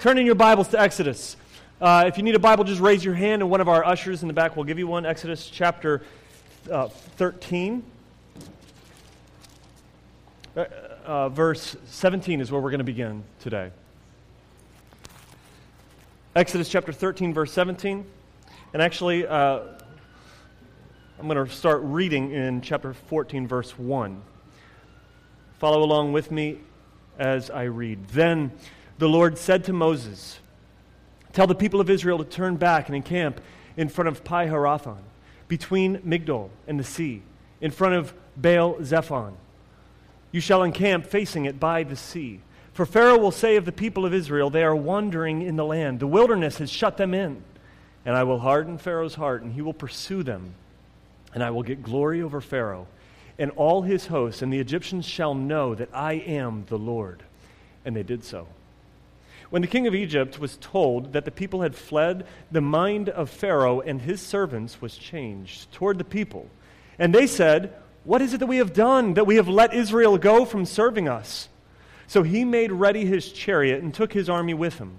Turn in your Bibles to Exodus. If you need a Bible, just raise your hand, and one of our ushers in the back will give you one. Exodus chapter 13. Verse 17 is where we're going to begin today. Exodus chapter 13, verse 17. And actually, I'm going to start reading in chapter 14, verse 1. Follow along with me as I read. Then the Lord said to Moses, "Tell the people of Israel to turn back and encamp in front of Pi-Harathon, between Migdol and the sea, in front of Baal-Zephon. You shall encamp facing it by the sea. For Pharaoh will say of the people of Israel, 'They are wandering in the land. The wilderness has shut them in.' And I will harden Pharaoh's heart, and he will pursue them. And I will get glory over Pharaoh and all his hosts, and the Egyptians shall know that I am the Lord." And they did so. When the king of Egypt was told that the people had fled, the mind of Pharaoh and his servants was changed toward the people. And they said, "What is it that we have done, that we have let Israel go from serving us?" So he made ready his chariot and took his army with him.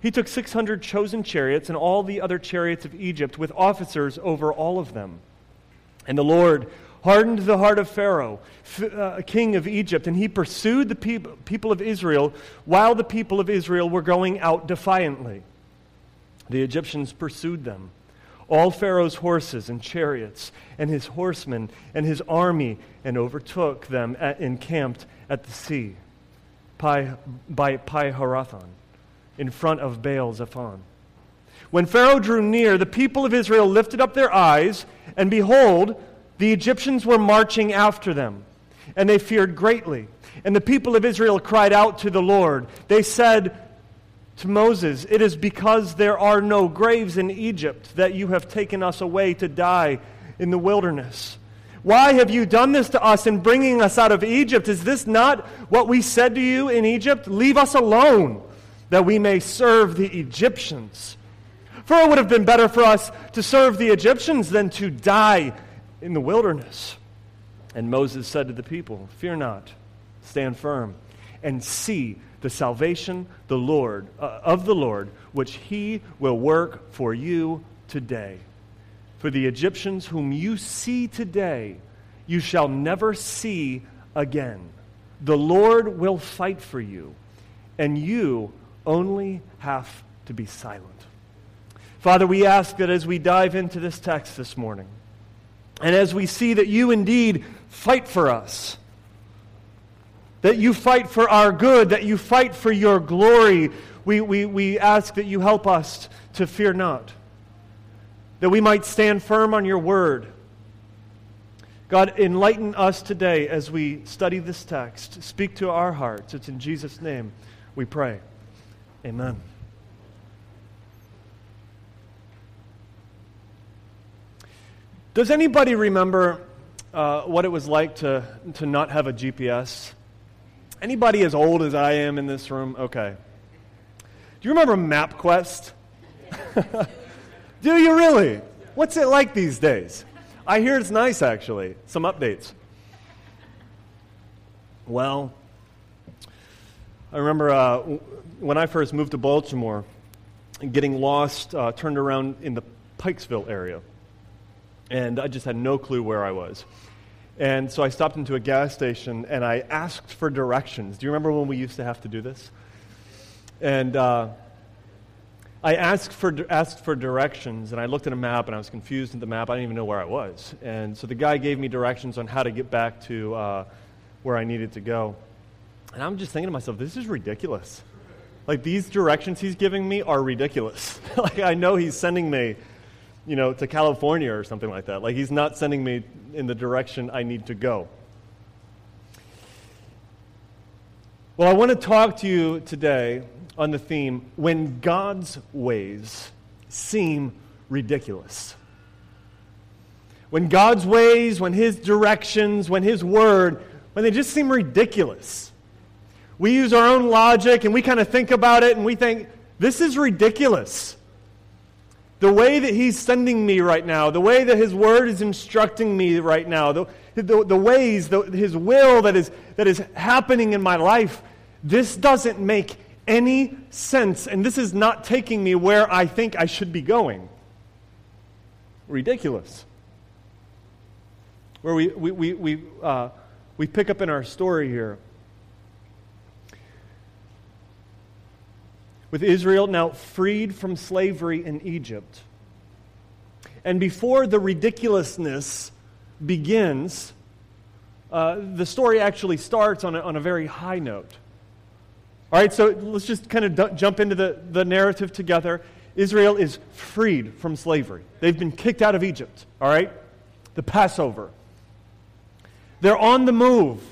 He took 600 chosen chariots and all the other chariots of Egypt, with officers over all of them. And the Lord hardened the heart of Pharaoh, king of Egypt, and he pursued the people of Israel while the people of Israel were going out defiantly. The Egyptians pursued them, all Pharaoh's horses and chariots and his horsemen and his army, and overtook them encamped at the sea by Pi-Harathon, in front of Baal-Zephon. When Pharaoh drew near, the people of Israel lifted up their eyes, and behold, the Egyptians were marching after them, and they feared greatly. And the people of Israel cried out to the Lord. They said to Moses, "It is because there are no graves in Egypt that you have taken us away to die in the wilderness. Why have you done this to us in bringing us out of Egypt? Is this not what we said to you in Egypt? Leave us alone, that we may serve the Egyptians. For it would have been better for us to serve the Egyptians than to die in the wilderness." And Moses said to the people, "Fear not, stand firm, and see the salvation of the Lord, which he will work for you today. For the Egyptians whom you see today, you shall never see again. The Lord will fight for you, and you only have to be silent." Father, we ask that as we dive into this text this morning, and as we see that you indeed fight for us, that you fight for our good, that you fight for your glory, we ask that you help us to fear not, that we might stand firm on your word. God, enlighten us today as we study this text. Speak to our hearts. It's in Jesus' name we pray. Amen. Does anybody remember what it was like to not have a GPS? Anybody as old as I am in this room? Okay. Do you remember MapQuest? Do you really? What's it like these days? I hear it's nice, actually. Some updates. Well, I remember when I first moved to Baltimore, getting lost, turned around in the Pikesville area. And I just had no clue where I was. And so I stopped into a gas station, and I asked for directions. Do you remember when we used to have to do this? And I asked for directions, and I looked at a map, and I was confused at the map. I didn't even know where I was. And so the guy gave me directions on how to get back to where I needed to go. And I'm just thinking to myself, this is ridiculous. Like, these directions he's giving me are ridiculous. Like, I know he's sending me, you know, to California or something like that. Like, he's not sending me in the direction I need to go. Well, I want to talk to you today on the theme, when God's ways seem ridiculous. When God's ways, when his directions, when his word, when they just seem ridiculous. We use our own logic, and we kind of think about it, and we think, this is ridiculous. The way that he's sending me right now, the way that his word is instructing me right now, the ways, his will that is happening in my life, this doesn't make any sense, and this is not taking me where I think I should be going. Ridiculous. Where we pick up in our story here. With Israel now freed from slavery in Egypt. And before the ridiculousness begins, the story actually starts on a very high note. All right, so let's just kind of jump into the narrative together. Israel is freed from slavery. They've been kicked out of Egypt, all right? The Passover. They're on the move.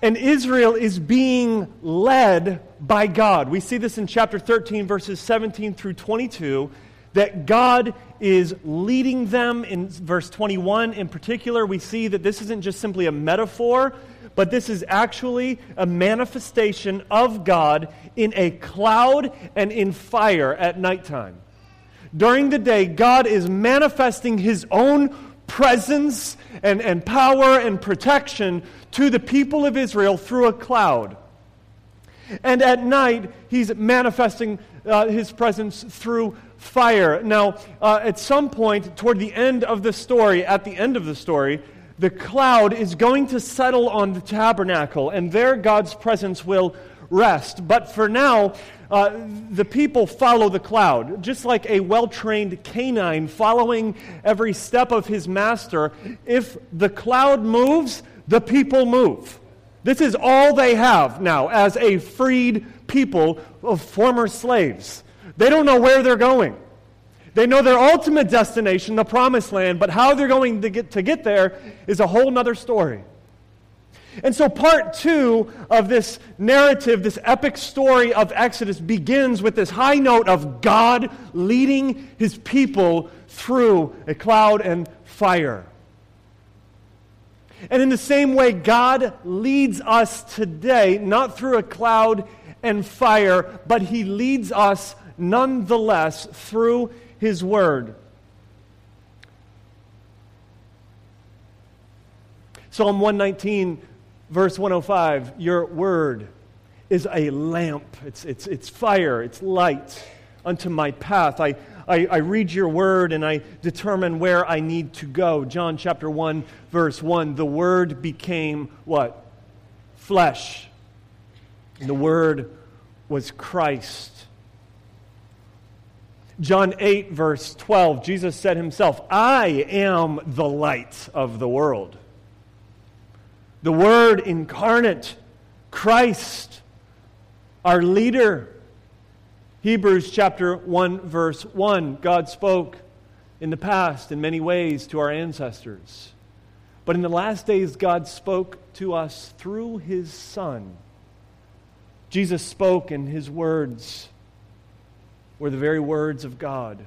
And Israel is being led by God. We see this in chapter 13, verses 17 through 22, that God is leading them. In verse 21 in particular, we see that this isn't just simply a metaphor, but this is actually a manifestation of God in a cloud and in fire at nighttime. During the day, God is manifesting His own presence and power and protection to the people of Israel through a cloud. And at night, He's manifesting His presence through fire. Now, at some point toward the end of the story, the cloud is going to settle on the tabernacle, and there God's presence will rest. But for now, the people follow the cloud. Just like a well-trained canine following every step of his master, if the cloud moves, the people move. This is all they have now as a freed people of former slaves. They don't know where they're going. They know their ultimate destination, the promised land, but how they're going to get there is a whole other story. And so part two of this narrative, this epic story of Exodus, begins with this high note of God leading His people through a cloud and fire. And in the same way, God leads us today, not through a cloud and fire, but He leads us nonetheless through His Word. Psalm 119, verse 105, your Word is a lamp. It's fire, it's light unto my path. I read your Word and I determine where I need to go. John chapter 1, verse 1, the Word became what? Flesh. And the Word was Christ. John 8, verse 12, Jesus said Himself, I am the light of the world. The Word incarnate, Christ, our leader. Hebrews chapter 1, verse 1, God spoke in the past in many ways to our ancestors. But in the last days, God spoke to us through His Son. Jesus spoke in His words. Were the very words of God.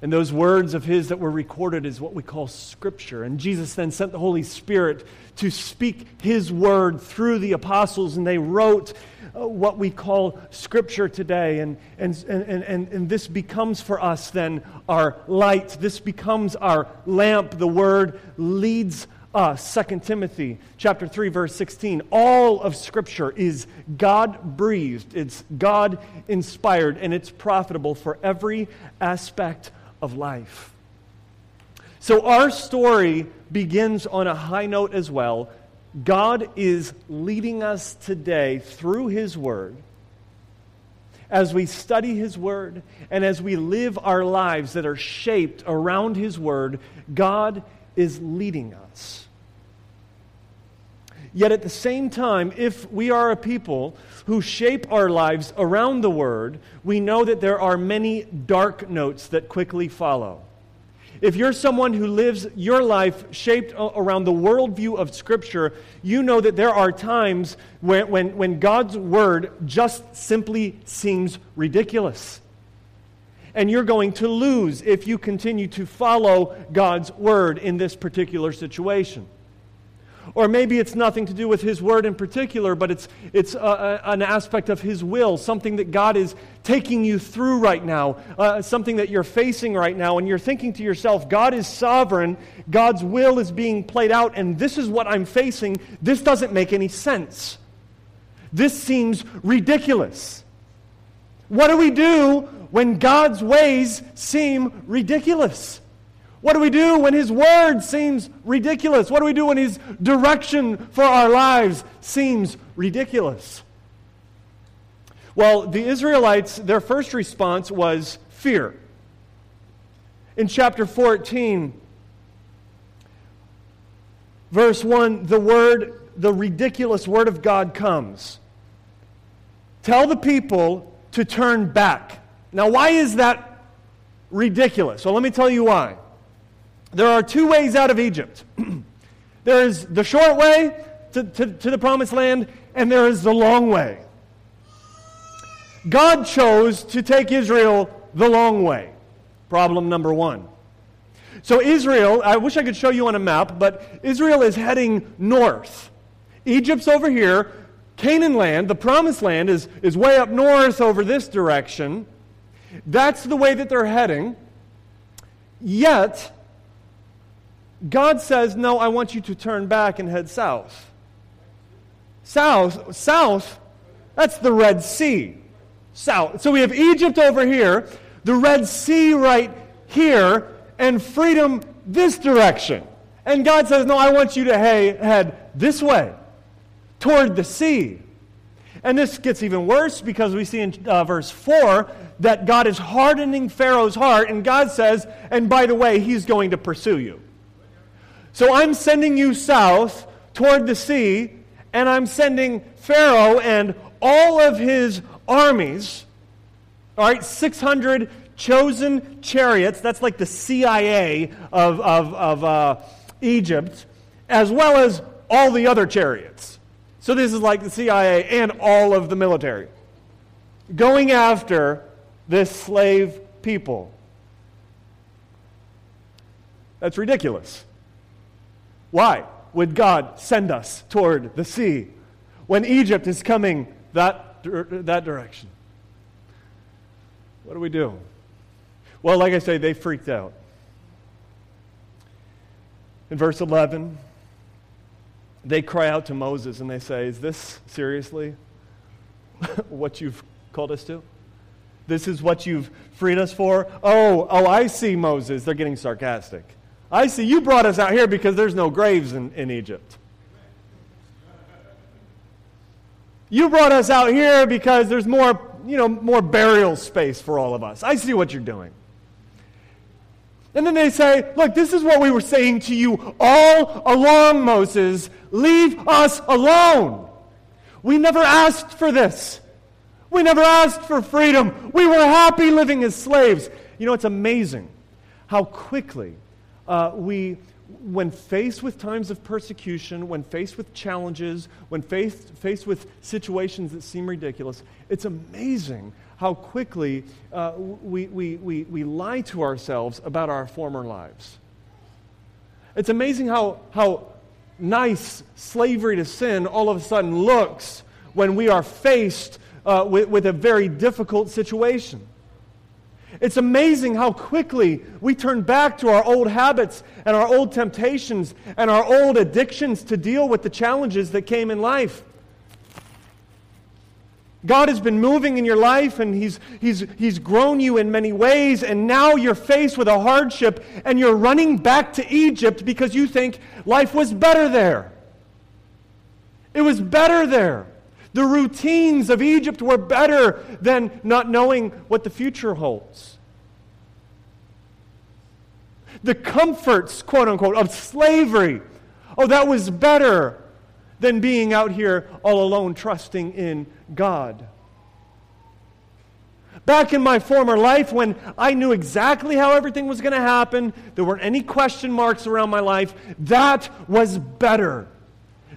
And those words of His that were recorded is what we call Scripture. And Jesus then sent the Holy Spirit to speak His Word through the apostles, and they wrote what we call Scripture today. And this becomes for us then our light. This becomes our lamp. The Word leads us. 2 Timothy chapter 3, verse 16. All of Scripture is God-breathed, it's God-inspired, and it's profitable for every aspect of life. So our story begins on a high note as well. God is leading us today through His Word. As we study His Word and as we live our lives that are shaped around His Word, God is leading us. Yet at the same time, if we are a people who shape our lives around the Word, we know that there are many dark notes that quickly follow. If you're someone who lives your life shaped around the worldview of Scripture, you know that there are times when God's Word just simply seems ridiculous. And you're going to lose if you continue to follow God's Word in this particular situation. Or maybe it's nothing to do with His Word in particular, but it's an aspect of His will, something that God is taking you through right now, something that you're facing right now, and you're thinking to yourself, God is sovereign, God's will is being played out, and this is what I'm facing. This doesn't make any sense. This seems ridiculous. What do we do when God's ways seem ridiculous? What do we do when His Word seems ridiculous? What do we do when His direction for our lives seems ridiculous? Well, the Israelites, their first response was fear. In chapter 14, verse 1, the ridiculous Word of God comes. Tell the people to turn back. Now, why is that ridiculous? So let me tell you why. There are two ways out of Egypt. There is the short way to the promised land, and there is the long way. God chose to take Israel the long way. Problem number one. So Israel, I wish I could show you on a map, but Israel is heading north. Egypt's over here. Canaan land, the promised land, is way up north over this direction. That's the way that they're heading. Yet God says, no, I want you to turn back and head south. South, that's the Red Sea. South. So we have Egypt over here, the Red Sea right here, and freedom this direction. And God says, no, I want you to head this way, toward the sea. And this gets even worse because we see in verse 4 that God is hardening Pharaoh's heart, and God says, and by the way, he's going to pursue you. So I'm sending you south toward the sea, and I'm sending Pharaoh and all of his armies, all right, 600 chosen chariots, that's like the CIA of Egypt, as well as all the other chariots. So this is like the CIA and all of the military, going after this slave people. That's ridiculous. Why would God send us toward the sea when Egypt is coming that direction? What do we do? Well, like I say, they freaked out. In verse 11, they cry out to Moses and they say, is this seriously what you've called us to? This is what you've freed us for? Oh, I see, Moses. They're getting sarcastic. I see you brought us out here because there's no graves in Egypt. You brought us out here because there's more burial space for all of us. I see what you're doing. And then they say, look, this is what we were saying to you all along, Moses. Leave us alone. We never asked for this. We never asked for freedom. We were happy living as slaves. You know, it's amazing how quickly we, when faced with times of persecution, when faced with challenges, when faced with situations that seem ridiculous, it's amazing how quickly we lie to ourselves about our former lives. It's amazing how nice slavery to sin all of a sudden looks when we are faced with a very difficult situation. It's amazing how quickly we turn back to our old habits and our old temptations and our old addictions to deal with the challenges that came in life. God has been moving in your life, and He's grown you in many ways, and now you're faced with a hardship, and you're running back to Egypt because you think life was better there. It was better there. The routines of Egypt were better than not knowing what the future holds. The comforts, quote unquote, of slavery, oh, that was better than being out here all alone trusting in God. Back in my former life when I knew exactly how everything was going to happen, there weren't any question marks around my life, that was better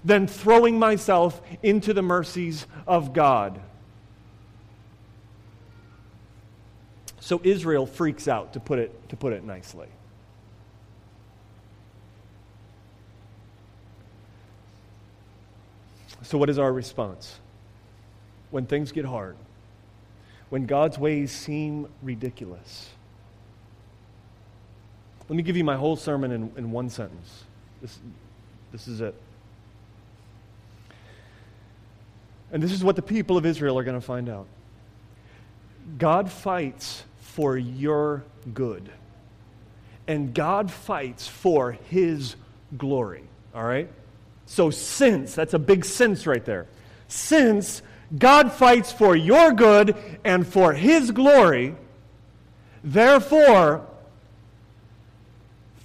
than throwing myself into the mercies of God. So Israel freaks out, to put it nicely. So what is our response? When things get hard, when God's ways seem ridiculous. Let me give you my whole sermon in one sentence. This is it. And this is what the people of Israel are going to find out. God fights for your good. And God fights for His glory. All right? So since, that's a big sense right there. Since God fights for your good and for His glory, therefore,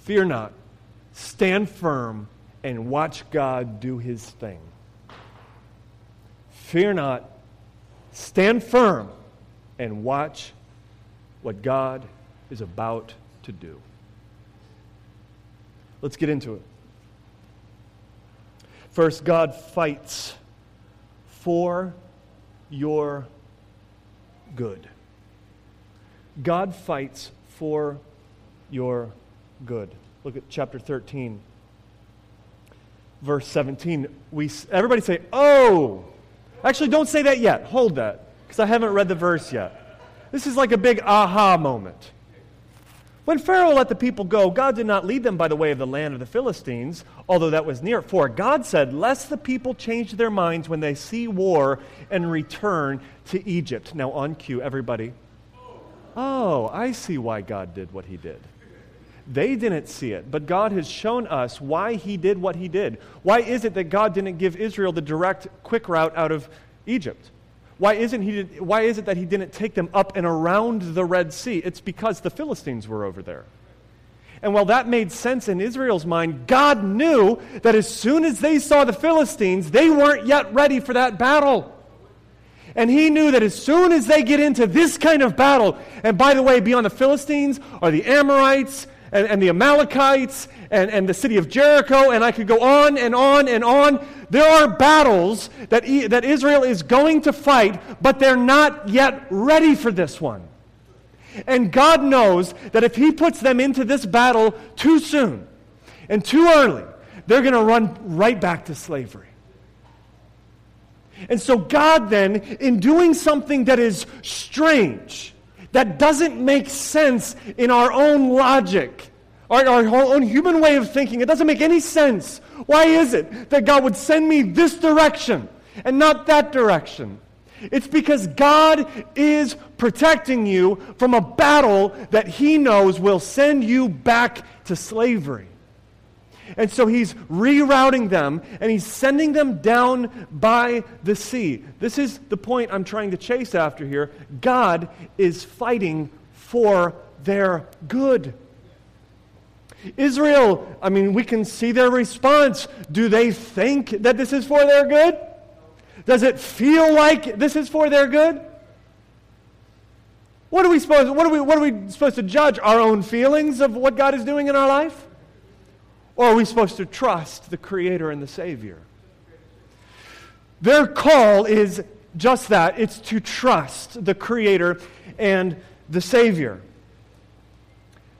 fear not. Stand firm and watch God do His thing. Fear not. Stand firm and watch what God is about to do. Let's get into it. First, God fights for your good. God fights for your good. Look at chapter 13, verse 17. Everybody say, oh! Actually, don't say that yet. Hold that, because I haven't read the verse yet. This is like a big aha moment. When Pharaoh let the people go, God did not lead them by the way of the land of the Philistines, although that was near. For God said, lest the people change their minds when they see war and return to Egypt. Now on cue, everybody. Oh, I see why God did what He did. They didn't see it, but God has shown us why He did what He did. Why is it that God didn't give Israel the direct, quick route out of Egypt? Why is it that He didn't take them up and around the Red Sea? It's because the Philistines were over there. And while that made sense in Israel's mind, God knew that as soon as they saw the Philistines, they weren't yet ready for that battle. And He knew that as soon as they get into this kind of battle, and by the way, beyond the Philistines are the Amorites and the Amalekites and the city of Jericho, and I could go on and on and on. There are battles that Israel is going to fight, but they're not yet ready for this one. And God knows that if He puts them into this battle too soon and too early, they're going to run right back to slavery. And so God then, in doing something that is strange, that doesn't make sense in our own logic, our own human way of thinking. It doesn't make any sense. Why is it that God would send me this direction and not that direction? It's because God is protecting you from a battle that He knows will send you back to slavery. And so He's rerouting them, and He's sending them down by the sea. This is the point I'm trying to chase after here. God is fighting for their good. Israel, we can see their response. Do they think that this is for their good? Does it feel like this is for their good? What are we supposed to judge? Our own feelings of what God is doing in our life? Or are we supposed to trust the Creator and the Savior? Their call is just that. It's to trust the Creator and the Savior.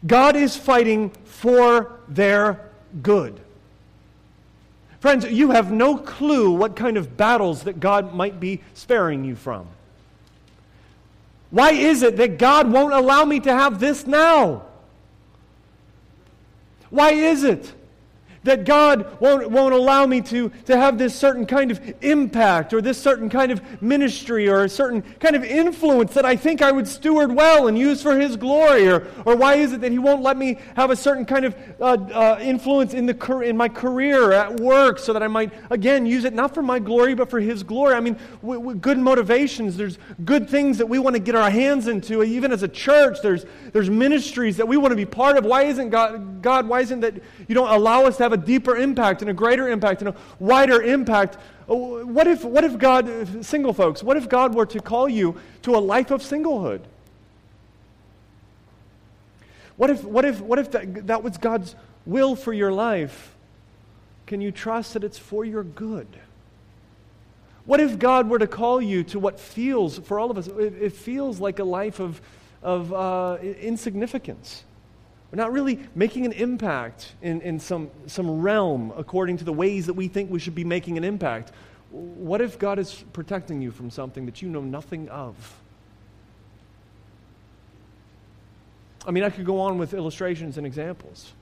God is fighting for their good. Friends, you have no clue what kind of battles that God might be sparing you from. Why is it that God won't allow me to have this now? Why is it that God won't allow me to have this certain kind of impact or this certain kind of ministry or a certain kind of influence that I think I would steward well and use for His glory? Or why is it that He won't let me have a certain kind of influence in my career or at work so that I might, again, use it not for my glory but for His glory? Good motivations. There's good things that we want to get our hands into. Even as a church, there's ministries that we want to be part of. Why isn't God, why isn't that you don't allow us to have a deeper impact and a greater impact and a wider impact? What if God, single folks, what if God were to call you to a life of singlehood? What if that was God's will for your life? Can you trust that it's for your good? What if God were to call you to what feels, for all of us, it feels like a life of insignificance? We're not really making an impact in some realm according to the ways that we think we should be making an impact. What if God is protecting you from something that you know nothing of? I could go on with illustrations and examples.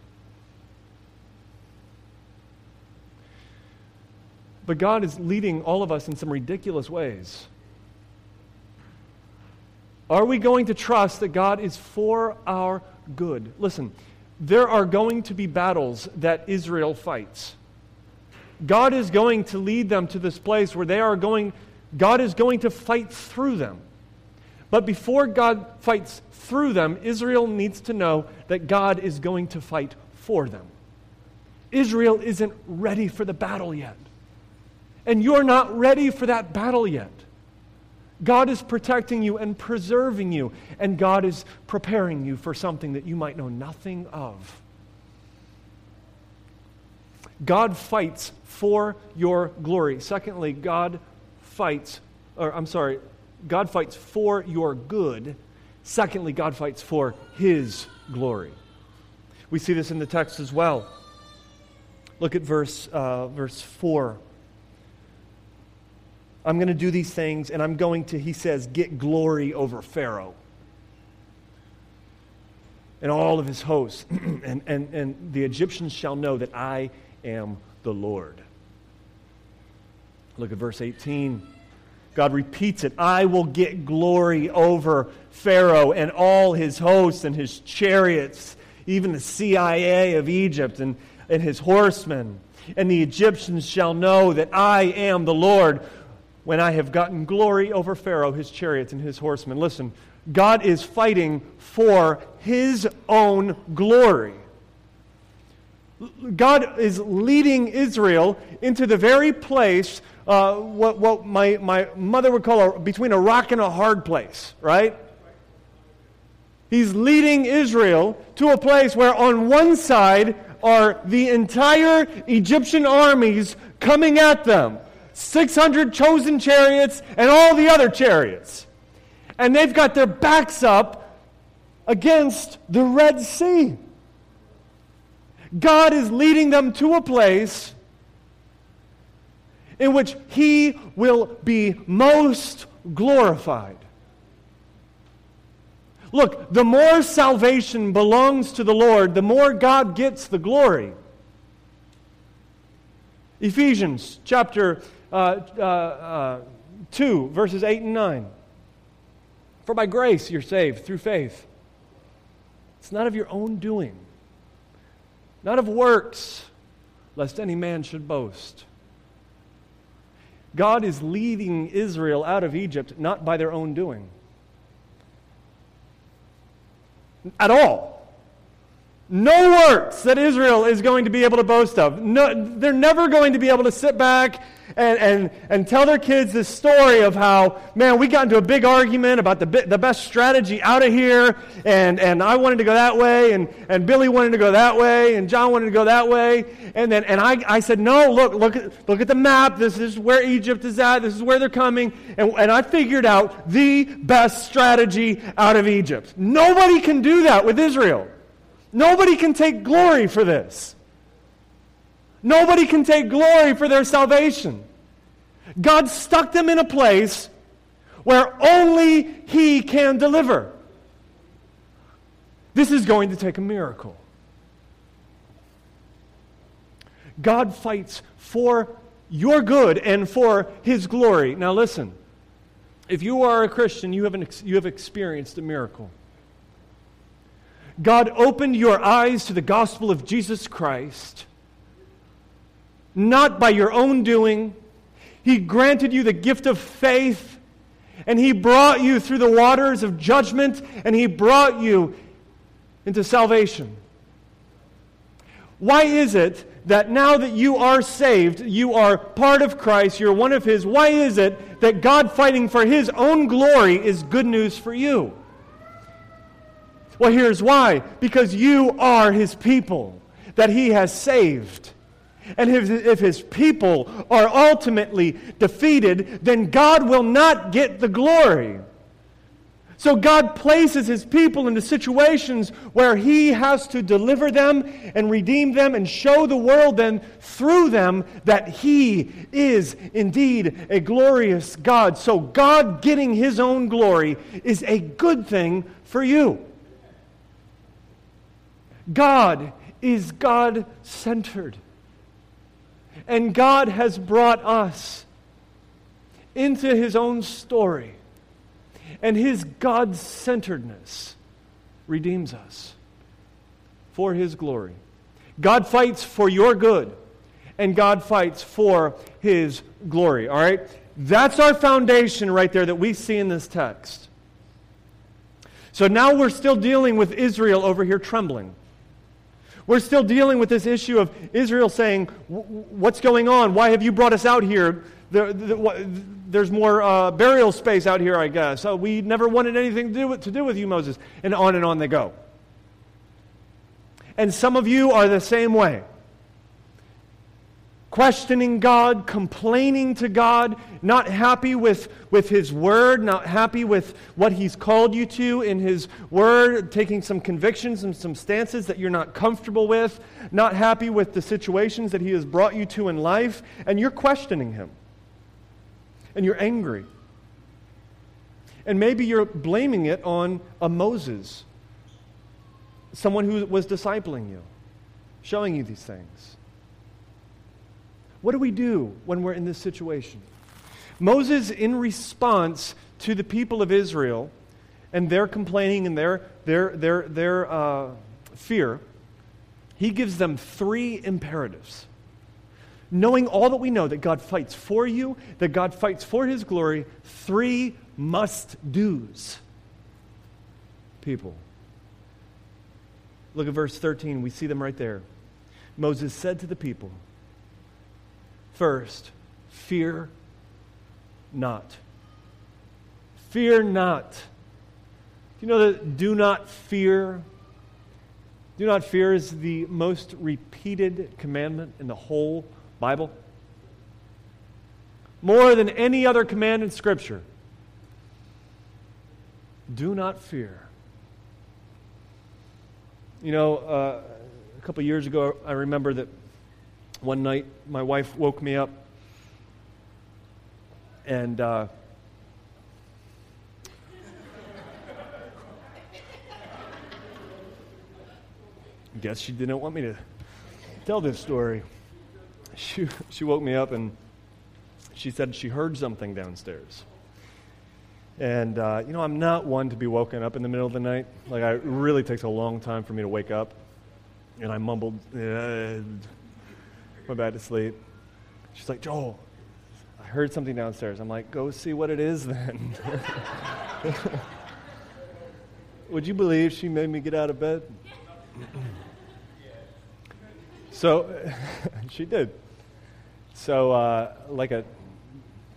But God is leading all of us in some ridiculous ways. Are we going to trust that God is for our good? Listen, there are going to be battles that Israel fights. God is going to lead them to this place where God is going to fight through them. But before God fights through them, Israel needs to know that God is going to fight for them. Israel isn't ready for the battle yet. And you're not ready for that battle yet. God is protecting you and preserving you, and God is preparing you for something that you might know nothing of. God fights for your glory. Secondly, God fights for your good. Secondly, God fights for His glory. We see this in the text as well. Look at verse 4. I'm going to do these things, and I'm going to, he says, get glory over Pharaoh and all of his hosts, and the Egyptians shall know that I am the Lord. Look at verse 18. God repeats it. I will get glory over Pharaoh and all his hosts and his chariots, even the CIA of Egypt and his horsemen. And the Egyptians shall know that I am the Lord when I have gotten glory over Pharaoh, his chariots, and his horsemen. Listen, God is fighting for His own glory. God is leading Israel into the very place, what my mother would call between a rock and a hard place, right? He's leading Israel to a place where on one side are the entire Egyptian armies coming at them, 600 chosen chariots and all the other chariots. And they've got their backs up against the Red Sea. God is leading them to a place in which He will be most glorified. Look, the more salvation belongs to the Lord, the more God gets the glory. Ephesians chapter 2, verses 8 and 9. For by grace you're saved through faith. It's not of your own doing, not of works, lest any man should boast. God is leading Israel out of Egypt not by their own doing. At all. No works that Israel is going to be able to boast of. No, they're never going to be able to sit back and tell their kids this story of how, man, we got into a big argument about the best strategy out of here, and I wanted to go that way, and Billy wanted to go that way, and John wanted to go that way, and I said, no, look at the map. This is where Egypt is at. This is where they're coming, and I figured out the best strategy out of Egypt. Nobody can do that with Israel. Nobody can take glory for this. Nobody can take glory for their salvation. God stuck them in a place where only He can deliver. This is going to take a miracle. God fights for your good and for His glory. Now listen, if you are a Christian, you have experienced a miracle. God opened your eyes to the gospel of Jesus Christ, not by your own doing. He granted you the gift of faith, and He brought you through the waters of judgment, and He brought you into salvation. Why is it that now that you are saved, you are part of Christ, you're one of His, why is it that God fighting for His own glory is good news for you? Well, here's why. Because you are His people that He has saved. And if His people are ultimately defeated, then God will not get the glory. So God places His people into situations where He has to deliver them and redeem them and show the world then through them that He is indeed a glorious God. So God getting His own glory is a good thing for you. God is God-centered. And God has brought us into His own story. And His God-centeredness redeems us for His glory. God fights for your good, and God fights for His glory. All right? That's our foundation right there that we see in this text. So now we're still dealing with Israel over here trembling. We're still dealing with this issue of Israel saying, what's going on? Why have you brought us out here? There's more burial space out here, I guess. So we never wanted anything to do with you, Moses. And on they go. And some of you are the same way. Questioning God, complaining to God, not happy with His Word, not happy with what He's called you to in His Word, taking some convictions and some stances that you're not comfortable with, not happy with the situations that He has brought you to in life, and you're questioning Him. And you're angry. And maybe you're blaming it on a Moses, someone who was discipling you, showing you these things. What do we do when we're in this situation? Moses, in response to the people of Israel and their complaining and their fear, he gives them three imperatives. Knowing all that we know, that God fights for you, that God fights for His glory, three must-dos. People. Look at verse 13. We see them right there. Moses said to the people, first, fear not. Fear not. Do you know that do not fear? Do not fear is the most repeated commandment in the whole Bible. More than any other command in Scripture. Do not fear. You know, a couple years ago, I remember that one night, my wife woke me up, and I guess she didn't want me to tell this story. She woke me up, and she said she heard something downstairs. And, you know, I'm not one to be woken up in the middle of the night. Like, it really takes a long time for me to wake up. And I mumbled, went back to sleep. She's like, Joel, I heard something downstairs. I'm like, go see what it is then. Would you believe she made me get out of bed? So she did. So like a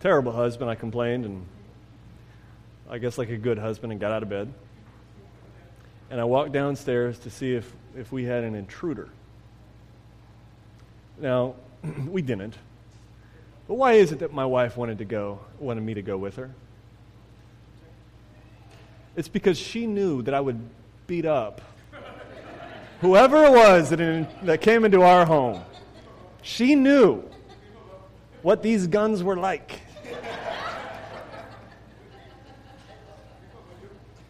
terrible husband, I complained, and I guess like a good husband, and got out of bed. And I walked downstairs to see if we had an intruder. Now, we didn't. But why is it that my wife wanted me to go with her? It's because she knew that I would beat up whoever it was that came into our home. She knew what these guns were like.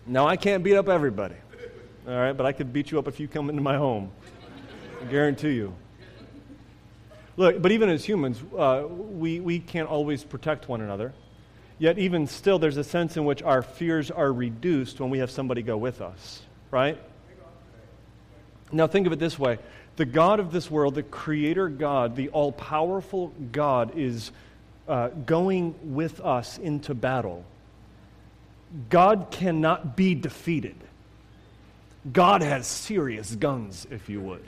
Now, I can't beat up everybody, all right? But I could beat you up if you come into my home. I guarantee you. Look, but even as humans, we can't always protect one another. Yet even still, there's a sense in which our fears are reduced when we have somebody go with us, right? Now think of it this way. The God of this world, the Creator God, the all-powerful God is going with us into battle. God cannot be defeated. God has serious guns, if you would.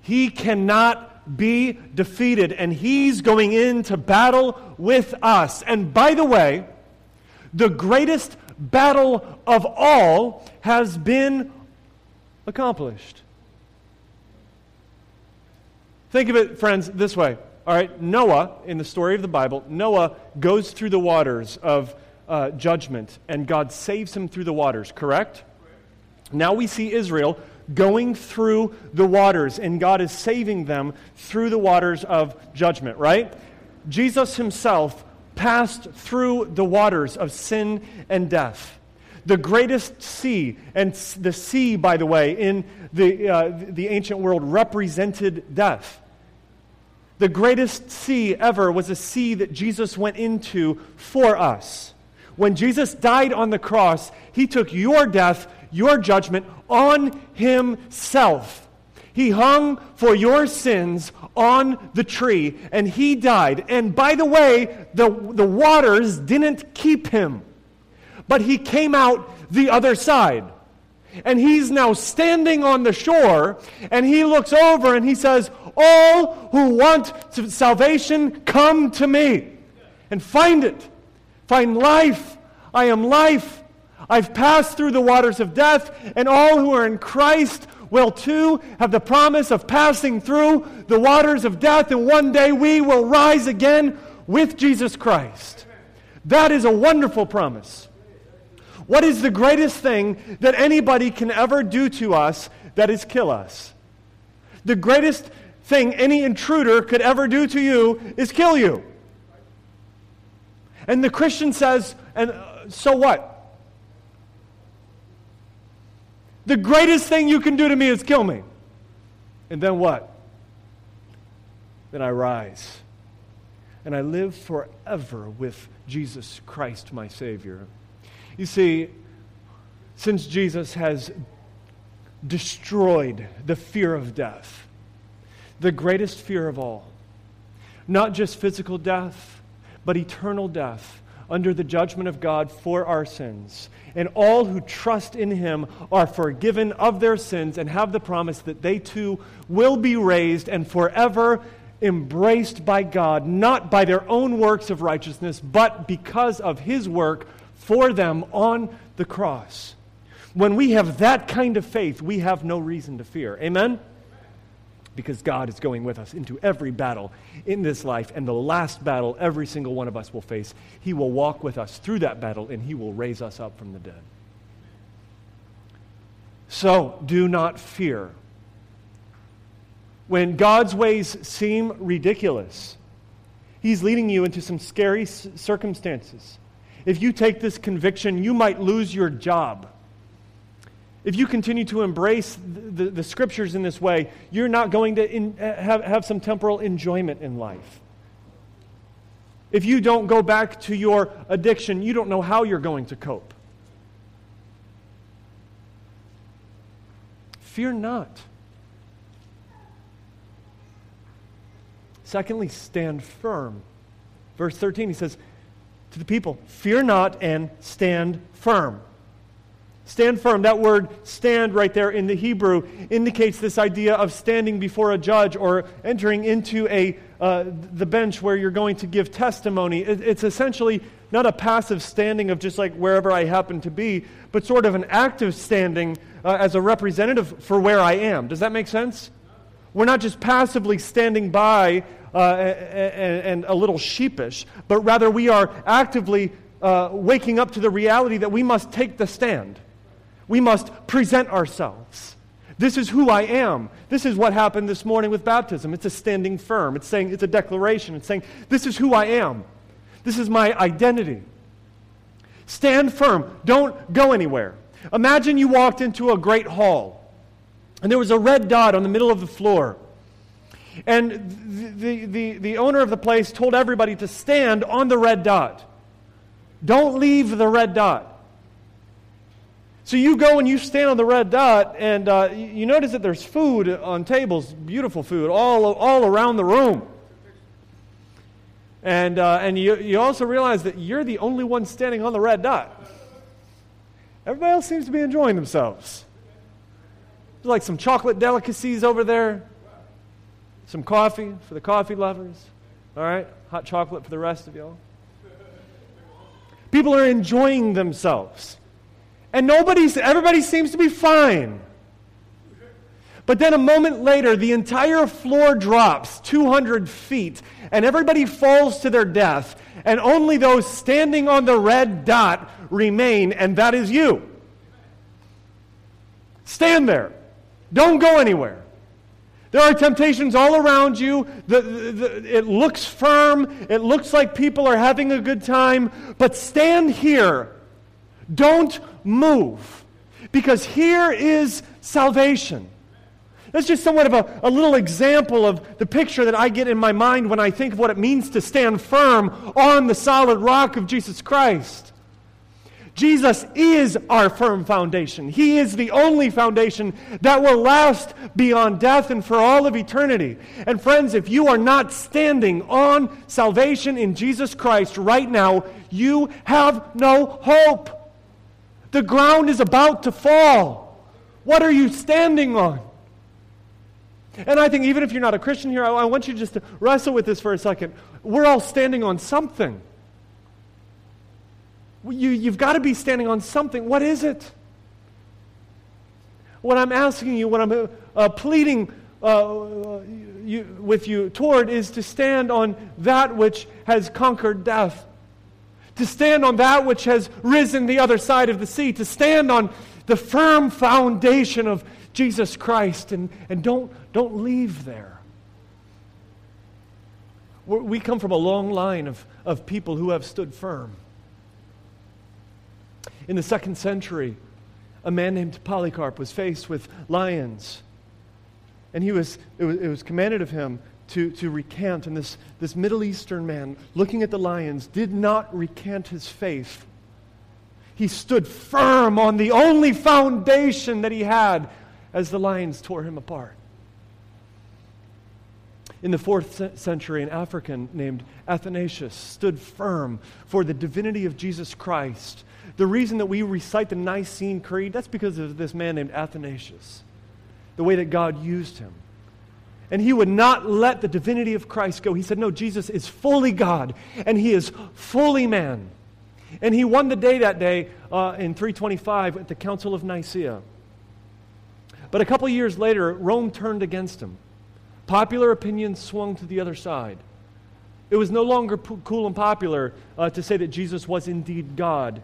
He cannot be defeated, and He's going into battle with us. And by the way, the greatest battle of all has been accomplished. Think of it, friends, this way. All right, Noah, in the story of the Bible, Noah goes through the waters of judgment, and God saves him through the waters, correct? Now we see Israel going through the waters, and God is saving them through the waters of judgment, right? Jesus Himself passed through the waters of sin and death. The greatest sea, and the sea, by the way, in the ancient world represented death. The greatest sea ever was a sea that Jesus went into for us. When Jesus died on the cross, he took your death, your judgment, on himself. He hung for your sins on the tree, and he died. And by the way, the waters didn't keep him, but he came out the other side. And he's now standing on the shore, and he looks over and he says, all who want salvation, come to me and find it. Find life. I am life. I've passed through the waters of death, and all who are in Christ will too have the promise of passing through the waters of death, and one day we will rise again with Jesus Christ. That is a wonderful promise. What is the greatest thing that anybody can ever do to us? That is, kill us. The greatest thing any intruder could ever do to you is kill you. And the Christian says, "And so what? The greatest thing you can do to me is kill me. And then what? Then I rise. And I live forever with Jesus Christ, my Savior." You see, since Jesus has destroyed the fear of death, the greatest fear of all, not just physical death, but eternal death under the judgment of God for our sins, and all who trust in him are forgiven of their sins and have the promise that they too will be raised and forever embraced by God, not by their own works of righteousness, but because of his work for them on the cross. When we have that kind of faith, we have no reason to fear. Amen? Because God is going with us into every battle in this life, and the last battle every single one of us will face. He will walk with us through that battle, and he will raise us up from the dead. So, do not fear. When God's ways seem ridiculous, he's leading you into some scary circumstances. If you take this conviction, you might lose your job. If you continue to embrace the scriptures in this way, you're not going to have some temporal enjoyment in life. If you don't go back to your addiction, you don't know how you're going to cope. Fear not. Secondly, stand firm. Verse 13, he says to the people, fear not and stand firm. Stand firm. That word stand right there in the Hebrew indicates this idea of standing before a judge or entering into the bench where you're going to give testimony. It's essentially not a passive standing of just like wherever I happen to be, but sort of an active standing as a representative for where I am. Does that make sense? We're not just passively standing by and a little sheepish, but rather we are actively waking up to the reality that we must take the stand. We must present ourselves. This is who I am. This is what happened this morning with baptism. It's a standing firm. It's saying, it's a declaration. It's saying, this is who I am. This is my identity. Stand firm. Don't go anywhere. Imagine you walked into a great hall, and there was a red dot on the middle of the floor. And the owner of the place told everybody to stand on the red dot. Don't leave the red dot. So you go and you stand on the red dot, and you notice that there's food on tables, beautiful food, all around the room. And you also realize that you're the only one standing on the red dot. Everybody else seems to be enjoying themselves. There's like some chocolate delicacies over there, some coffee for the coffee lovers, all right? Hot chocolate for the rest of y'all. People are enjoying themselves. And everybody seems to be fine. But then a moment later, the entire floor drops 200 feet, and everybody falls to their death, and only those standing on the red dot remain, and that is you. Stand there. Don't go anywhere. There are temptations all around you. It looks firm. It looks like people are having a good time. But stand here. Don't move. Because here is salvation. That's just somewhat of a little example of the picture that I get in my mind when I think of what it means to stand firm on the solid rock of Jesus Christ. Jesus is our firm foundation. He is the only foundation that will last beyond death and for all of eternity. And friends, if you are not standing on salvation in Jesus Christ right now, you have no hope. The ground is about to fall. What are you standing on? And I think even if you're not a Christian here, I want you just to wrestle with this for a second. We're all standing on something. You've got to be standing on something. What is it? What I'm asking you, what I'm pleading with you toward is to stand on that which has conquered death. To stand on that which has risen the other side of the sea. To stand on the firm foundation of Jesus Christ. And don't leave there. We come from a long line of people who have stood firm. In the 2nd century, a man named Polycarp was faced with lions. And it was commanded of him to recant. And this Middle Eastern man, looking at the lions, did not recant his faith. He stood firm on the only foundation that he had as the lions tore him apart. In the 4th century, an African named Athanasius stood firm for the divinity of Jesus Christ. The reason that we recite the Nicene Creed, that's because of this man named Athanasius, the way that God used him. And he would not let the divinity of Christ go. He said, no, Jesus is fully God, and he is fully man. And he won the day that day in 325 at the Council of Nicaea. But a couple years later, Rome turned against him. Popular opinion swung to the other side. It was no longer cool and popular to say that Jesus was indeed God.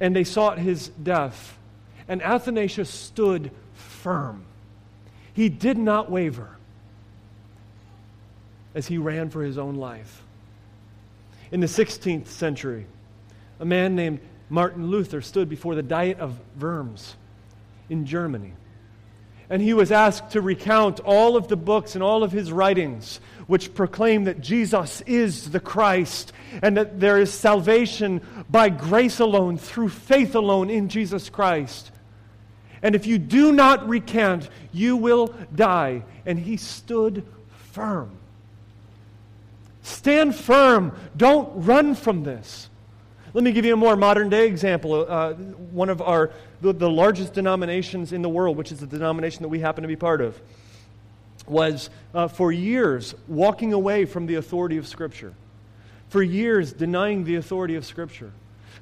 And they sought his death. And Athanasius stood firm. He did not waver as he ran for his own life. In the 16th century, a man named Martin Luther stood before the Diet of Worms in Germany. And he was asked to recount all of the books and all of his writings which proclaim that Jesus is the Christ and that there is salvation by grace alone, through faith alone in Jesus Christ. And if you do not recant, you will die. And he stood firm. Stand firm. Don't run from this. Let me give you a more modern day example. One of the largest denominations in the world, which is the denomination that we happen to be part of, was for years walking away from the authority of Scripture. For years denying the authority of Scripture.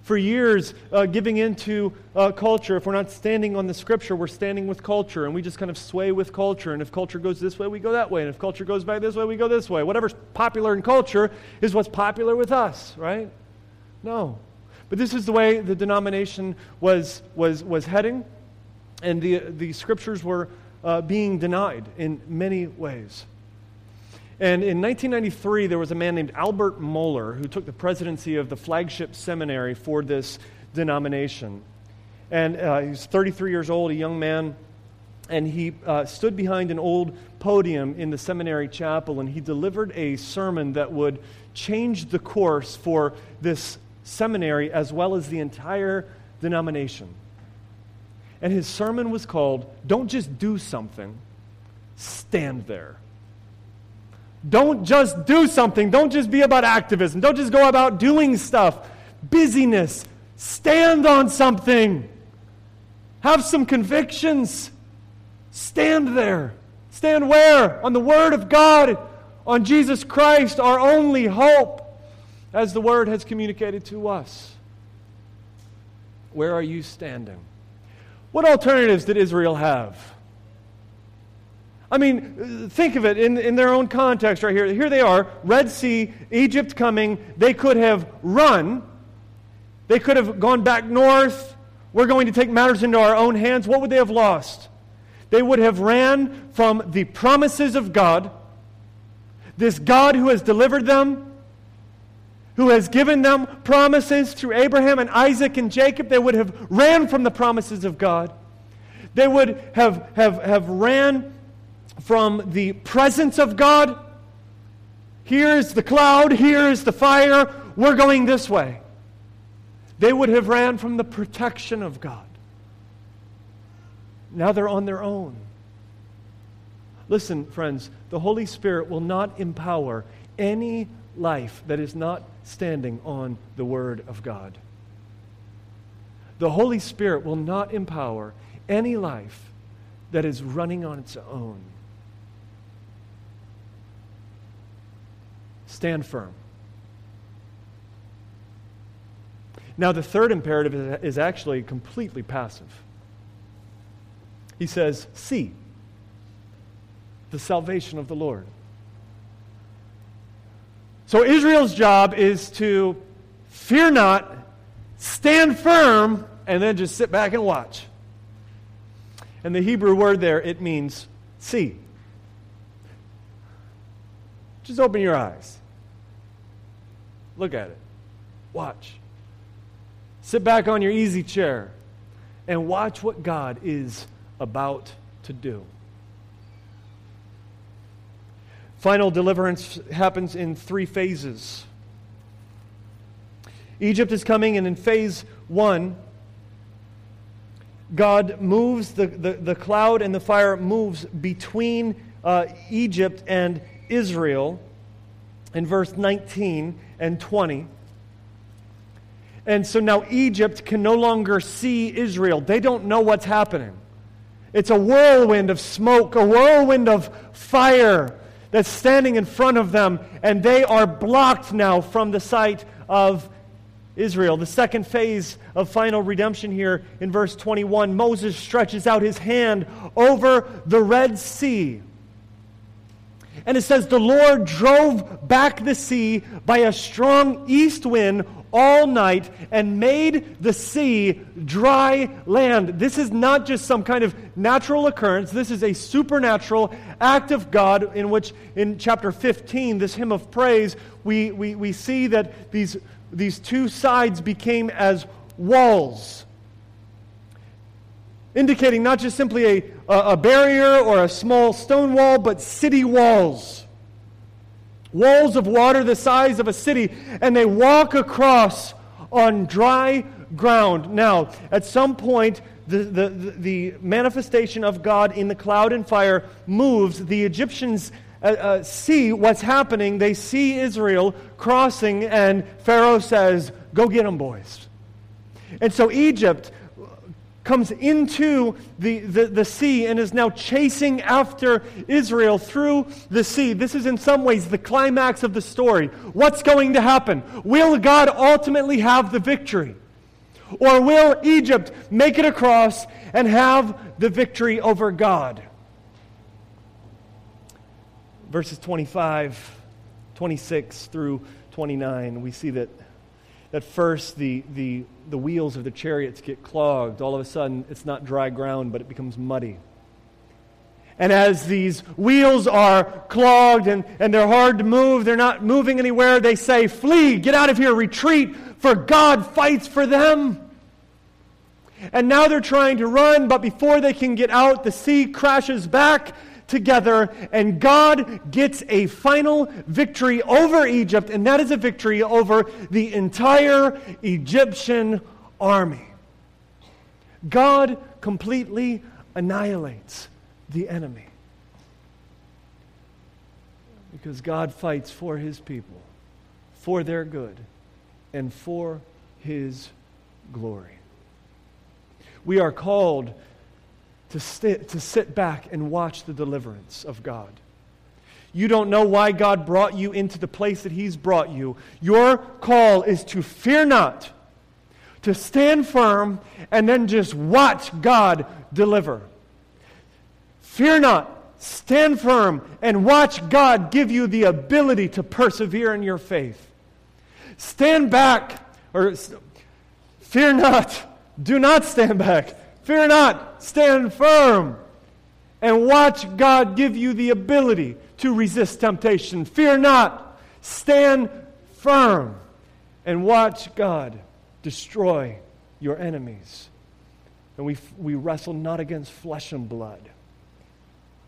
For years giving into culture. If we're not standing on the Scripture, we're standing with culture, and we just kind of sway with culture. And if culture goes this way, we go that way. And if culture goes back this way, we go this way. Whatever's popular in culture is what's popular with us, right? No. But this is the way the denomination was heading, and the Scriptures were being denied in many ways. And in 1993, there was a man named Albert Mohler who took the presidency of the flagship seminary for this denomination. And he was 33 years old, a young man, and he stood behind an old podium in the seminary chapel, and he delivered a sermon that would change the course for this seminary as well as the entire denomination. And his sermon was called, "Don't just do something, stand there." Don't just do something. Don't just be about activism. Don't just go about doing stuff. Busyness. Stand on something. Have some convictions. Stand there. Stand where? On the Word of God. On Jesus Christ, our only hope, as the Word has communicated to us. Where are you standing? What alternatives did Israel have? I mean, think of it in their own context right here. Here they are, Red Sea, Egypt coming. They could have run. They could have gone back north. We're going to take matters into our own hands. What would they have lost? They would have ran from the promises of God, this God who has delivered them, who has given them promises through Abraham and Isaac and Jacob. They would have ran from the promises of God. They would have ran from the presence of God. Here is the cloud, here is the fire, we're going this way. They would have ran from the protection of God. Now they're on their own. Listen, friends, the Holy Spirit will not empower any life that is not standing on the Word of God. The Holy Spirit will not empower any life that is running on its own. Stand firm. Now, the third imperative is actually completely passive. He says, see the salvation of the Lord. So Israel's job is to fear not, stand firm, and then just sit back and watch. And the Hebrew word there, it means see. Just open your eyes. Look at it. Watch. Sit back on your easy chair and watch what God is about to do. Final deliverance happens in three phases. Egypt is coming, and in phase one, God moves, the cloud and the fire moves between Egypt and Israel in verse 19 and 20. And so now Egypt can no longer see Israel. They don't know what's happening. It's a whirlwind of smoke, a whirlwind of fire that's standing in front of them, and they are blocked now from the sight of Israel. The second phase of final redemption here in verse 21, Moses stretches out his hand over the Red Sea. And it says, the Lord drove back the sea by a strong east wind all night and made the sea dry land. This is not just some kind of natural occurrence. This is a supernatural act of God, in which in chapter 15, this hymn of praise, we see that these two sides became as walls, indicating not just simply a barrier or a small stone wall, but city walls. Walls of water the size of a city, and they walk across on dry ground. Now, at some point, the manifestation of God in the cloud and fire moves. The Egyptians see what's happening. They see Israel crossing, and Pharaoh says, go get them, boys. And so Egypt comes into the sea and is now chasing after Israel through the sea. This is in some ways the climax of the story. What's going to happen? Will God ultimately have the victory? Or will Egypt make it across and have the victory over God? Verses 25, 26 through 29, we see that at first, the wheels of the chariots get clogged. All of a sudden, it's not dry ground, but it becomes muddy. And as these wheels are clogged and they're hard to move, they're not moving anywhere, they say, flee, get out of here, retreat, for God fights for them. And now they're trying to run, but before they can get out, the sea crashes back together, and God gets a final victory over Egypt, and that is a victory over the entire Egyptian army. God completely annihilates the enemy because God fights for His people, for their good, and for His glory. We are called to sit back and watch the deliverance of God. You don't know why God brought you into the place that He's brought you. Your call is to fear not, to stand firm, and then just watch God deliver. Fear not, stand firm, and watch God give you the ability to persevere in your faith. Stand back, or fear not, do not stand back. Fear not, stand firm, and watch God give you the ability to resist temptation. Fear not, stand firm, and watch God destroy your enemies. And we wrestle not against flesh and blood,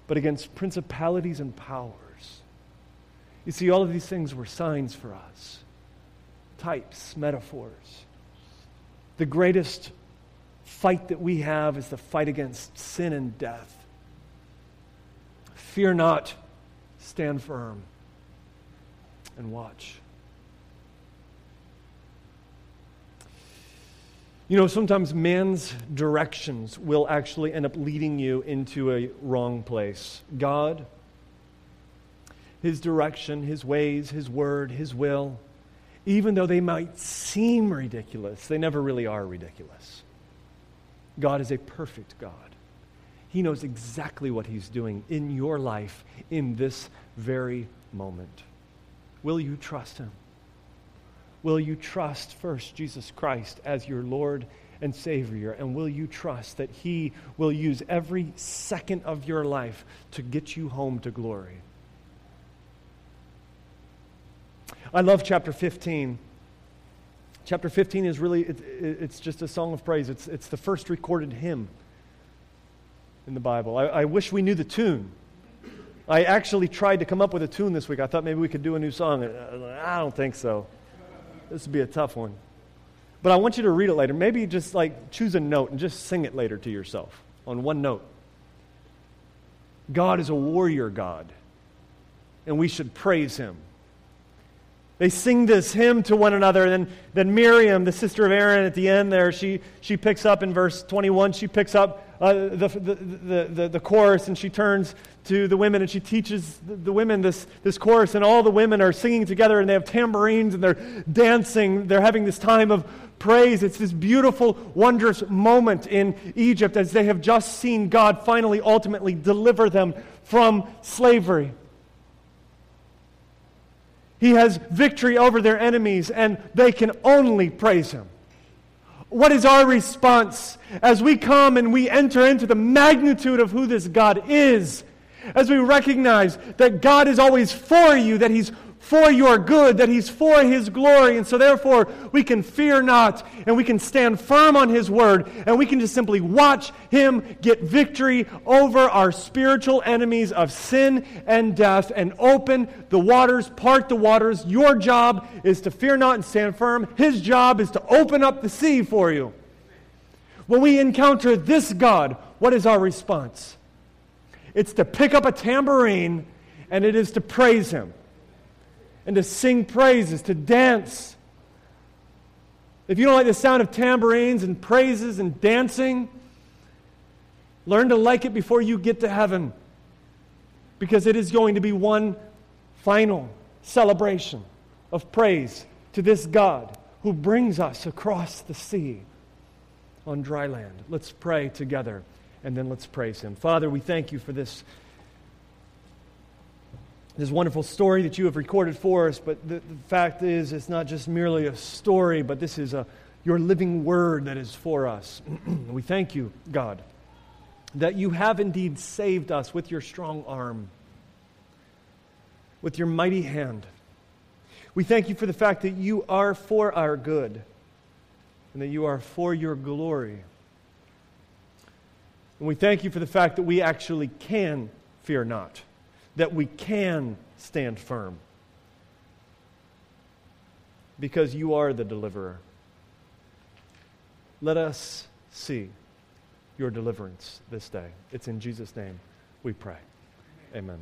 but against principalities and powers. You see, all of these things were signs for us, types, metaphors. The greatest fight that we have is the fight against sin and death. Fear not, stand firm, and watch. You know, sometimes man's directions will actually end up leading you into a wrong place. God, His direction, His ways, His word, His will, even though they might seem ridiculous, they never really are ridiculous. God is a perfect God. He knows exactly what He's doing in your life in this very moment. Will you trust Him? Will you trust first Jesus Christ as your Lord and Savior? And will you trust that He will use every second of your life to get you home to glory? I love chapter 15. Chapter 15 is really, it's just a song of praise. It's the first recorded hymn in the Bible. I wish we knew the tune. I actually tried to come up with a tune this week. I thought maybe we could do a new song. I don't think so. This would be a tough one. But I want you to read it later. Maybe just like choose a note and just sing it later to yourself on one note. God is a warrior God, and we should praise Him. They sing this hymn to one another, and then Miriam, the sister of Aaron, at the end there, she picks up in verse 21, she picks up the chorus, and she turns to the women, and she teaches the women this chorus, and all the women are singing together, and they have tambourines, and they're dancing, they're having this time of praise. It's this beautiful, wondrous moment in Egypt as they have just seen God finally, ultimately deliver them from slavery. He has victory over their enemies, and they can only praise Him. What is our response as we come and we enter into the magnitude of who this God is, as we recognize that God is always for you, that He's for your good, that He's for His glory, and so therefore we can fear not, and we can stand firm on His word, and we can just simply watch Him get victory over our spiritual enemies of sin and death, and open the waters, part the waters. Your job is to fear not and stand firm. His job is to open up the sea for you. When we encounter this God, what is our response? It's to pick up a tambourine, and it is to praise Him. And to sing praises, to dance. If you don't like the sound of tambourines and praises and dancing, learn to like it before you get to heaven, because it is going to be one final celebration of praise to this God who brings us across the sea on dry land. Let's pray together, and then let's praise Him. Father, we thank You for this wonderful story that You have recorded for us, but the fact is, it's not just merely a story, but this is Your living word that is for us. We thank You, God, that You have indeed saved us with Your strong arm, with Your mighty hand. We thank You for the fact that You are for our good, and that You are for Your glory. And we thank You for the fact that we actually can fear not, that we can stand firm, because You are the deliverer. Let us see Your deliverance this day. It's in Jesus' name we pray. Amen.